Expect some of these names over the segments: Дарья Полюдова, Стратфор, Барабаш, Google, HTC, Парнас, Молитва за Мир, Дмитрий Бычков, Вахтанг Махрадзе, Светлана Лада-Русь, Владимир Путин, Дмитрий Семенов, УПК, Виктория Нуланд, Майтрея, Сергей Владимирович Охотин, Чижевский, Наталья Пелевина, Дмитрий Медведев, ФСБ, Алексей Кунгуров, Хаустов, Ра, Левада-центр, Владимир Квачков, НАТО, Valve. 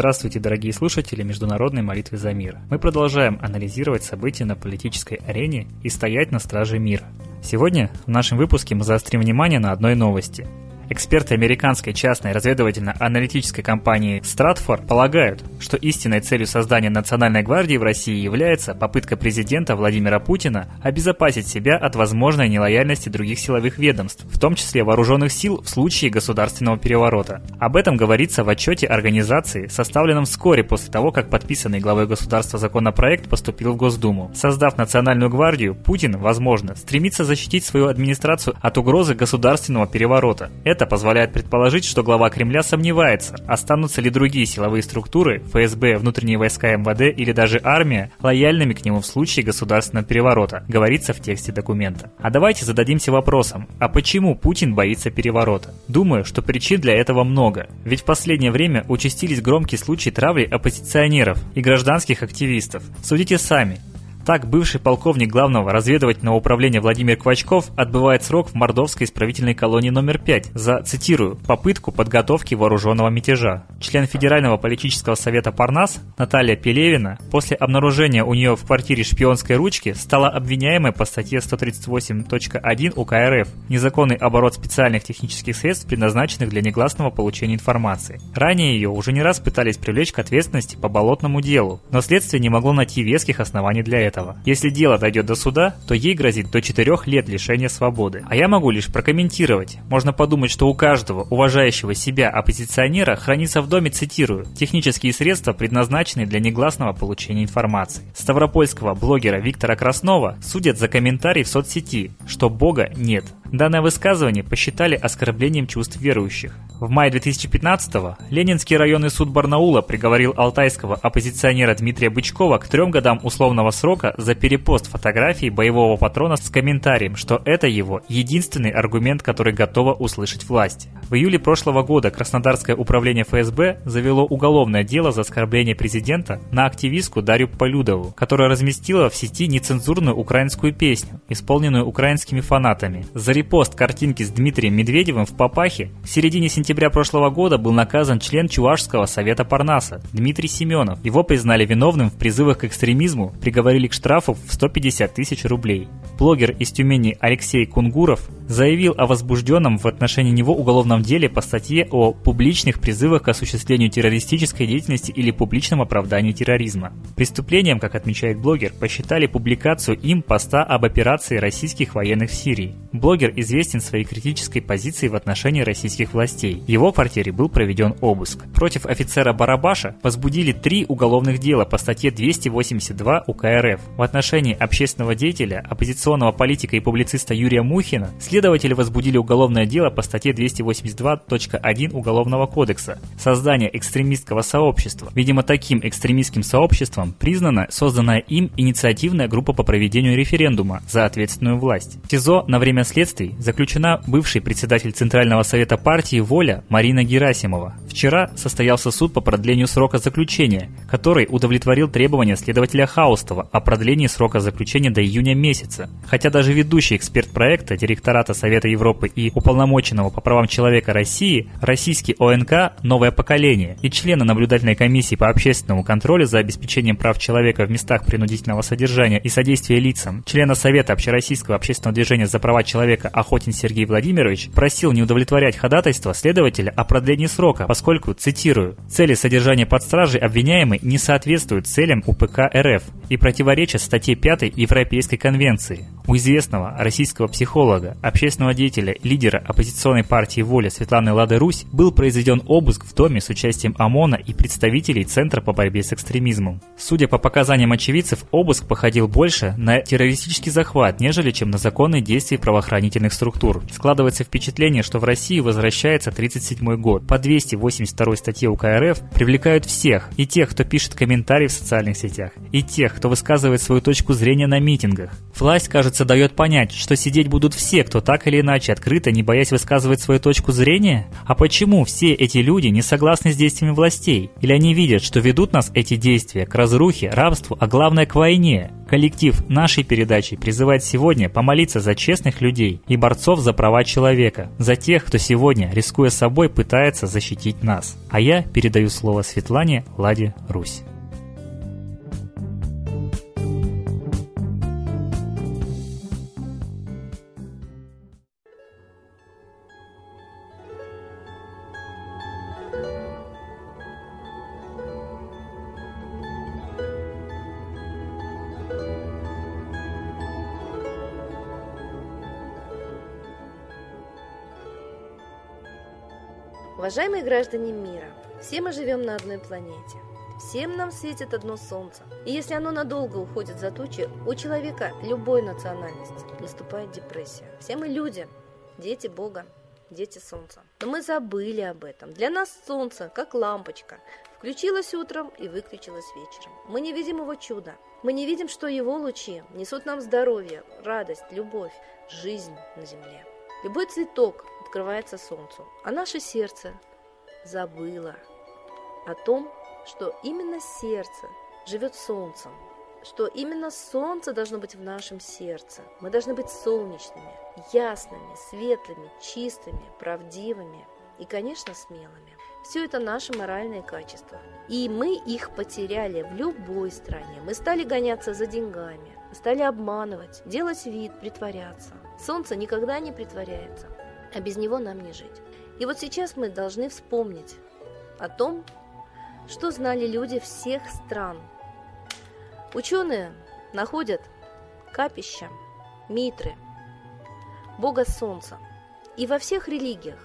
Здравствуйте, дорогие слушатели Международной молитвы за мир. Мы продолжаем анализировать события на политической арене и стоять на страже мира. Сегодня в нашем выпуске мы заострим внимание на одной новости. Эксперты американской частной разведывательно-аналитической компании «Стратфор» полагают, что истинной целью создания Национальной гвардии в России является попытка президента Владимира Путина обезопасить себя от возможной нелояльности других силовых ведомств, в том числе вооруженных сил в случае государственного переворота. Об этом говорится в отчете организации, составленном вскоре после того, как подписанный главой государства законопроект поступил в Госдуму. Создав Национальную гвардию, Путин, возможно, стремится защитить свою администрацию от угрозы государственного переворота. Это позволяет предположить, что глава Кремля сомневается, останутся ли другие силовые структуры, ФСБ, внутренние войска МВД или даже армия, лояльными к нему в случае государственного переворота, говорится в тексте документа. А давайте зададимся вопросом, а почему Путин боится переворота? Думаю, что причин для этого много, ведь в последнее время участились громкие случаи травли оппозиционеров и гражданских активистов. Судите сами. Так, бывший полковник главного разведывательного управления Владимир Квачков отбывает срок в Мордовской исправительной колонии номер 5 за, цитирую, «попытку подготовки вооруженного мятежа». Член Федерального политического совета Парнас Наталья Пелевина после обнаружения у нее в квартире шпионской ручки стала обвиняемой по статье 138.1 УК РФ «Незаконный оборот специальных технических средств, предназначенных для негласного получения информации». Ранее ее уже не раз пытались привлечь к ответственности по болотному делу, но следствие не могло найти веских оснований для этого. Если дело дойдет до суда, то ей грозит до 4 лет лишения свободы. А я могу лишь прокомментировать. Можно подумать, что у каждого, уважающего себя оппозиционера, хранится в доме, цитирую, «технические средства, предназначенные для негласного получения информации». Ставропольского блогера Виктора Краснова судят за комментарий в соцсети, что Бога нет. Данное высказывание посчитали оскорблением чувств верующих. В мае 2015-го Ленинский районный суд Барнаула приговорил алтайского оппозиционера Дмитрия Бычкова к 3 годам условного срока за перепост фотографии боевого патрона с комментарием, что это его единственный аргумент, который готова услышать власть. В июле прошлого года Краснодарское управление ФСБ завело уголовное дело за оскорбление президента на активистку Дарью Полюдову, которая разместила в сети нецензурную украинскую песню, исполненную украинскими фанатами. За репост картинки с Дмитрием Медведевым в папахе в середине сентября прошлого года был наказан член Чувашского совета Парнаса Дмитрий Семенов. Его признали виновным в призывах к экстремизму, приговорили к штрафу в 150 тысяч рублей. Блогер из Тюмени Алексей Кунгуров заявил о возбужденном в отношении него уголовном деле по статье о публичных призывах к осуществлению террористической деятельности или публичном оправдании терроризма. Преступлением, как отмечает блогер, посчитали публикацию им поста об операции российских военных в Сирии. Блогер известен своей критической позицией в отношении российских властей. В его квартире был проведен обыск. Против офицера Барабаша возбудили 3 уголовных дела по статье 282 УК РФ. В отношении общественного деятеля, оппозиционного политика и публициста Юрия Мухина следователи возбудили уголовное дело по статье 282.1 Уголовного кодекса «Создание экстремистского сообщества». Видимо, таким экстремистским сообществом признана созданная им инициативная группа по проведению референдума за ответственную власть. В СИЗО на время следствий заключена бывший председатель Центрального совета партии «Воля» Марина Герасимова. Вчера состоялся суд по продлению срока заключения, который удовлетворил требования следователя Хаустова о продлении срока заключения до июня месяца. Хотя даже ведущий эксперт проекта, директората Совета Европы и уполномоченного по правам человека России, российский ОНК «Новое поколение» и члены наблюдательной комиссии по общественному контролю за обеспечением прав человека в местах принудительного содержания и содействия лицам, члена Совета Общероссийского общественного движения за права человека Охотин Сергей Владимирович просил не удовлетворять ходатайство следователя о продлении срока, поскольку, цитирую, «цели содержания под стражей обвиняемой не соответствуют целям УПК РФ и противоречат статье 5 Европейской конвенции». У известного российского психолога, общественного деятеля, лидера оппозиционной партии «Воля» Светланы Лады-Русь был произведен обыск в доме с участием ОМОНа и представителей Центра по борьбе с экстремизмом. Судя по показаниям очевидцев, обыск походил больше на террористический захват, нежели чем на законные действия правоохранительных структур. Складывается впечатление, что в России возвращается 37-й год. По 282 статье УК РФ привлекают всех, и тех, кто пишет комментарии в социальных сетях, и тех, кто высказывает свою точку зрения на митингах. Власть, кажется, Кажется, дает понять, что сидеть будут все, кто так или иначе открыто, не боясь высказывать свою точку зрения? А почему все эти люди не согласны с действиями властей? Или они видят, что ведут нас эти действия к разрухе, рабству, а главное к войне? Коллектив нашей передачи призывает сегодня помолиться за честных людей и борцов за права человека, за тех, кто сегодня, рискуя собой, пытается защитить нас. А я передаю слово Светлане Ладе-Русь. Уважаемые граждане мира, все мы живем на одной планете, всем нам светит одно солнце, и если оно надолго уходит за тучи, у человека любой национальности наступает депрессия. Все мы люди, дети Бога, дети солнца. Но мы забыли об этом. Для нас солнце, как лампочка, включилось утром и выключилось вечером. Мы не видим его чуда, мы не видим, что его лучи несут нам здоровье, радость, любовь, жизнь на земле. Любой цветок открывается солнцу, а наше сердце забыло о том, что именно сердце живет солнцем, что именно солнце должно быть в нашем сердце. Мы должны быть солнечными, ясными, светлыми, чистыми, правдивыми и, конечно, смелыми. Все это наши моральные качества. И мы их потеряли в любой стране. Мы стали гоняться за деньгами, стали обманывать, делать вид, притворяться. Солнце никогда не притворяется, а без него нам не жить. И вот сейчас мы должны вспомнить о том, что знали люди всех стран. Ученые находят капища, митры, бога солнца. И во всех религиях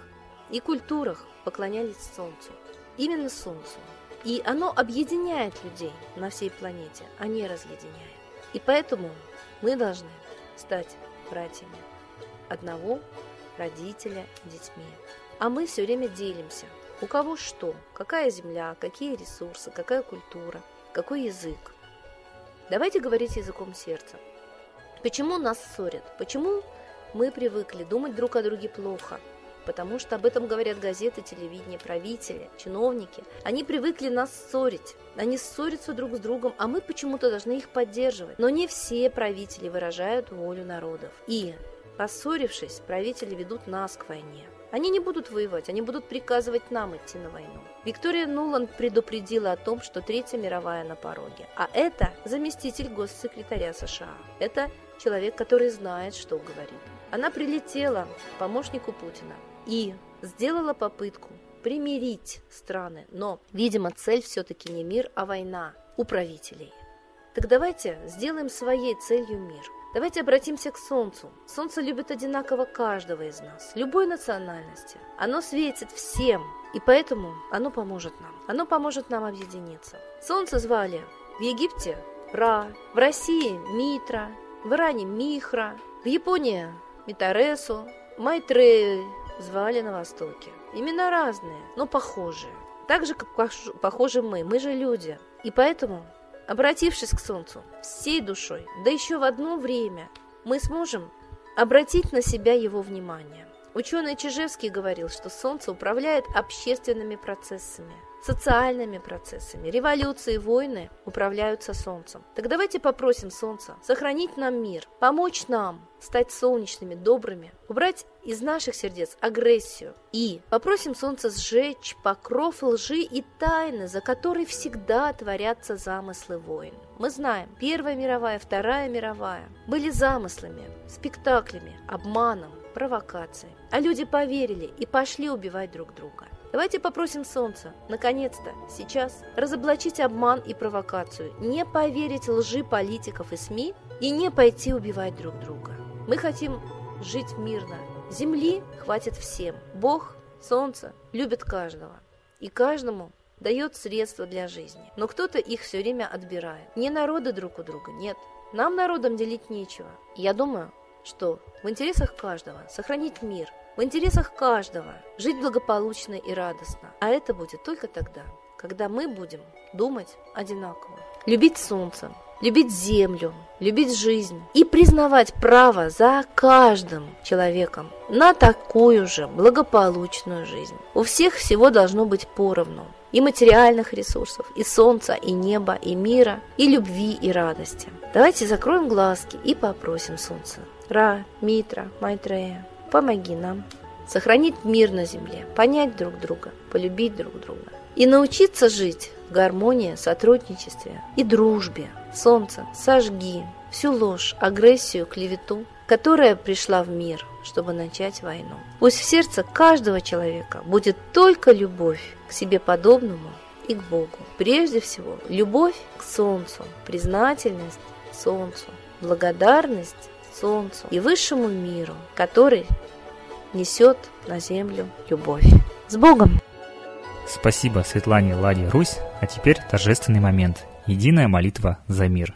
и культурах поклонялись солнцу, именно солнцу. И оно объединяет людей на всей планете, а не разъединяет. И поэтому мы должны стать братьями одного родителя детьми. А мы все время делимся. У кого что, какая земля, какие ресурсы, какая культура, какой язык. Давайте говорить языком сердца. Почему нас ссорят? Почему мы привыкли думать друг о друге плохо? Потому что об этом говорят газеты, телевидение, правители, чиновники. Они привыкли нас ссорить. Они ссорятся друг с другом, а мы почему-то должны их поддерживать. Но не все правители выражают волю народов. И, поссорившись, правители ведут нас к войне. Они не будут воевать, они будут приказывать нам идти на войну. Виктория Нуланд предупредила о том, что Третья мировая на пороге. А это заместитель госсекретаря США. Это человек, который знает, что говорит. Она прилетела к помощнику Путина и сделала попытку примирить страны, но, видимо, цель все-таки не мир, а война у правителей. Так давайте сделаем своей целью мир. Давайте обратимся к солнцу. Солнце любит одинаково каждого из нас, любой национальности. Оно светит всем, и поэтому оно поможет нам. Оно поможет нам объединиться. Солнце звали в Египте Ра, в России Митра, в Иране Михра, в Японии Митаресу, Майтрею звали на Востоке. Имена разные, но похожие. Так же, как похожи мы. Мы же люди. И поэтому, обратившись к солнцу всей душой, да еще в одно время, мы сможем обратить на себя его внимание. Ученый Чижевский говорил, что солнце управляет общественными процессами, социальными процессами. Революции, войны управляются солнцем. Так давайте попросим солнца сохранить нам мир, помочь нам стать солнечными, добрыми, убрать из наших сердец агрессию. И попросим солнца сжечь покров лжи и тайны, за которой всегда творятся замыслы войн. Мы знаем, Первая мировая, Вторая мировая были замыслами, спектаклями, обманом, провокацией. А люди поверили и пошли убивать друг друга. Давайте попросим солнца, наконец-то, сейчас, разоблачить обман и провокацию, не поверить лжи политиков и СМИ и не пойти убивать друг друга. Мы хотим жить мирно. Земли хватит всем. Бог, солнце любит каждого. И каждому дает средства для жизни. Но кто-то их все время отбирает. Не народы друг у друга, нет. Нам, народам, делить нечего. Я думаю, что в интересах каждого сохранить мир. В интересах каждого жить благополучно и радостно. А это будет только тогда, когда мы будем думать одинаково. Любить солнце, любить землю, любить жизнь и признавать право за каждым человеком на такую же благополучную жизнь. У всех всего должно быть поровну. И материальных ресурсов, и солнца, и неба, и мира, и любви, и радости. Давайте закроем глазки и попросим солнца. Ра, Митра, Майтрея, помоги нам сохранить мир на земле, понять друг друга, полюбить друг друга. И научиться жить в гармонии, сотрудничестве и дружбе. Солнце, сожги всю ложь, агрессию, клевету, которая пришла в мир, чтобы начать войну. Пусть в сердце каждого человека будет только любовь к себе подобному и к Богу. Прежде всего, любовь к солнцу, признательность солнцу, благодарность солнцу и высшему миру, который несет на землю любовь. С Богом! Спасибо Светлане Ладе-Русь, а теперь торжественный момент. Единая молитва за мир.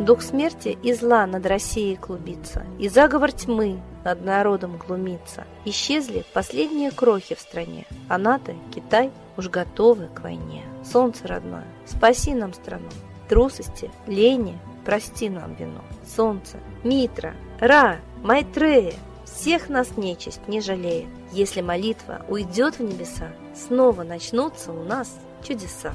Дух смерти и зла над Россией клубится, и заговор тьмы над народом глумится. Исчезли последние крохи в стране, а НАТО, Китай уж готовы к войне. Солнце родное, спаси нам страну, трусости, лени, прости нам вину. Солнце, Митра, Ра, Майтрея, всех нас нечисть не жалеет. Если молитва уйдет в небеса, снова начнутся у нас чудеса.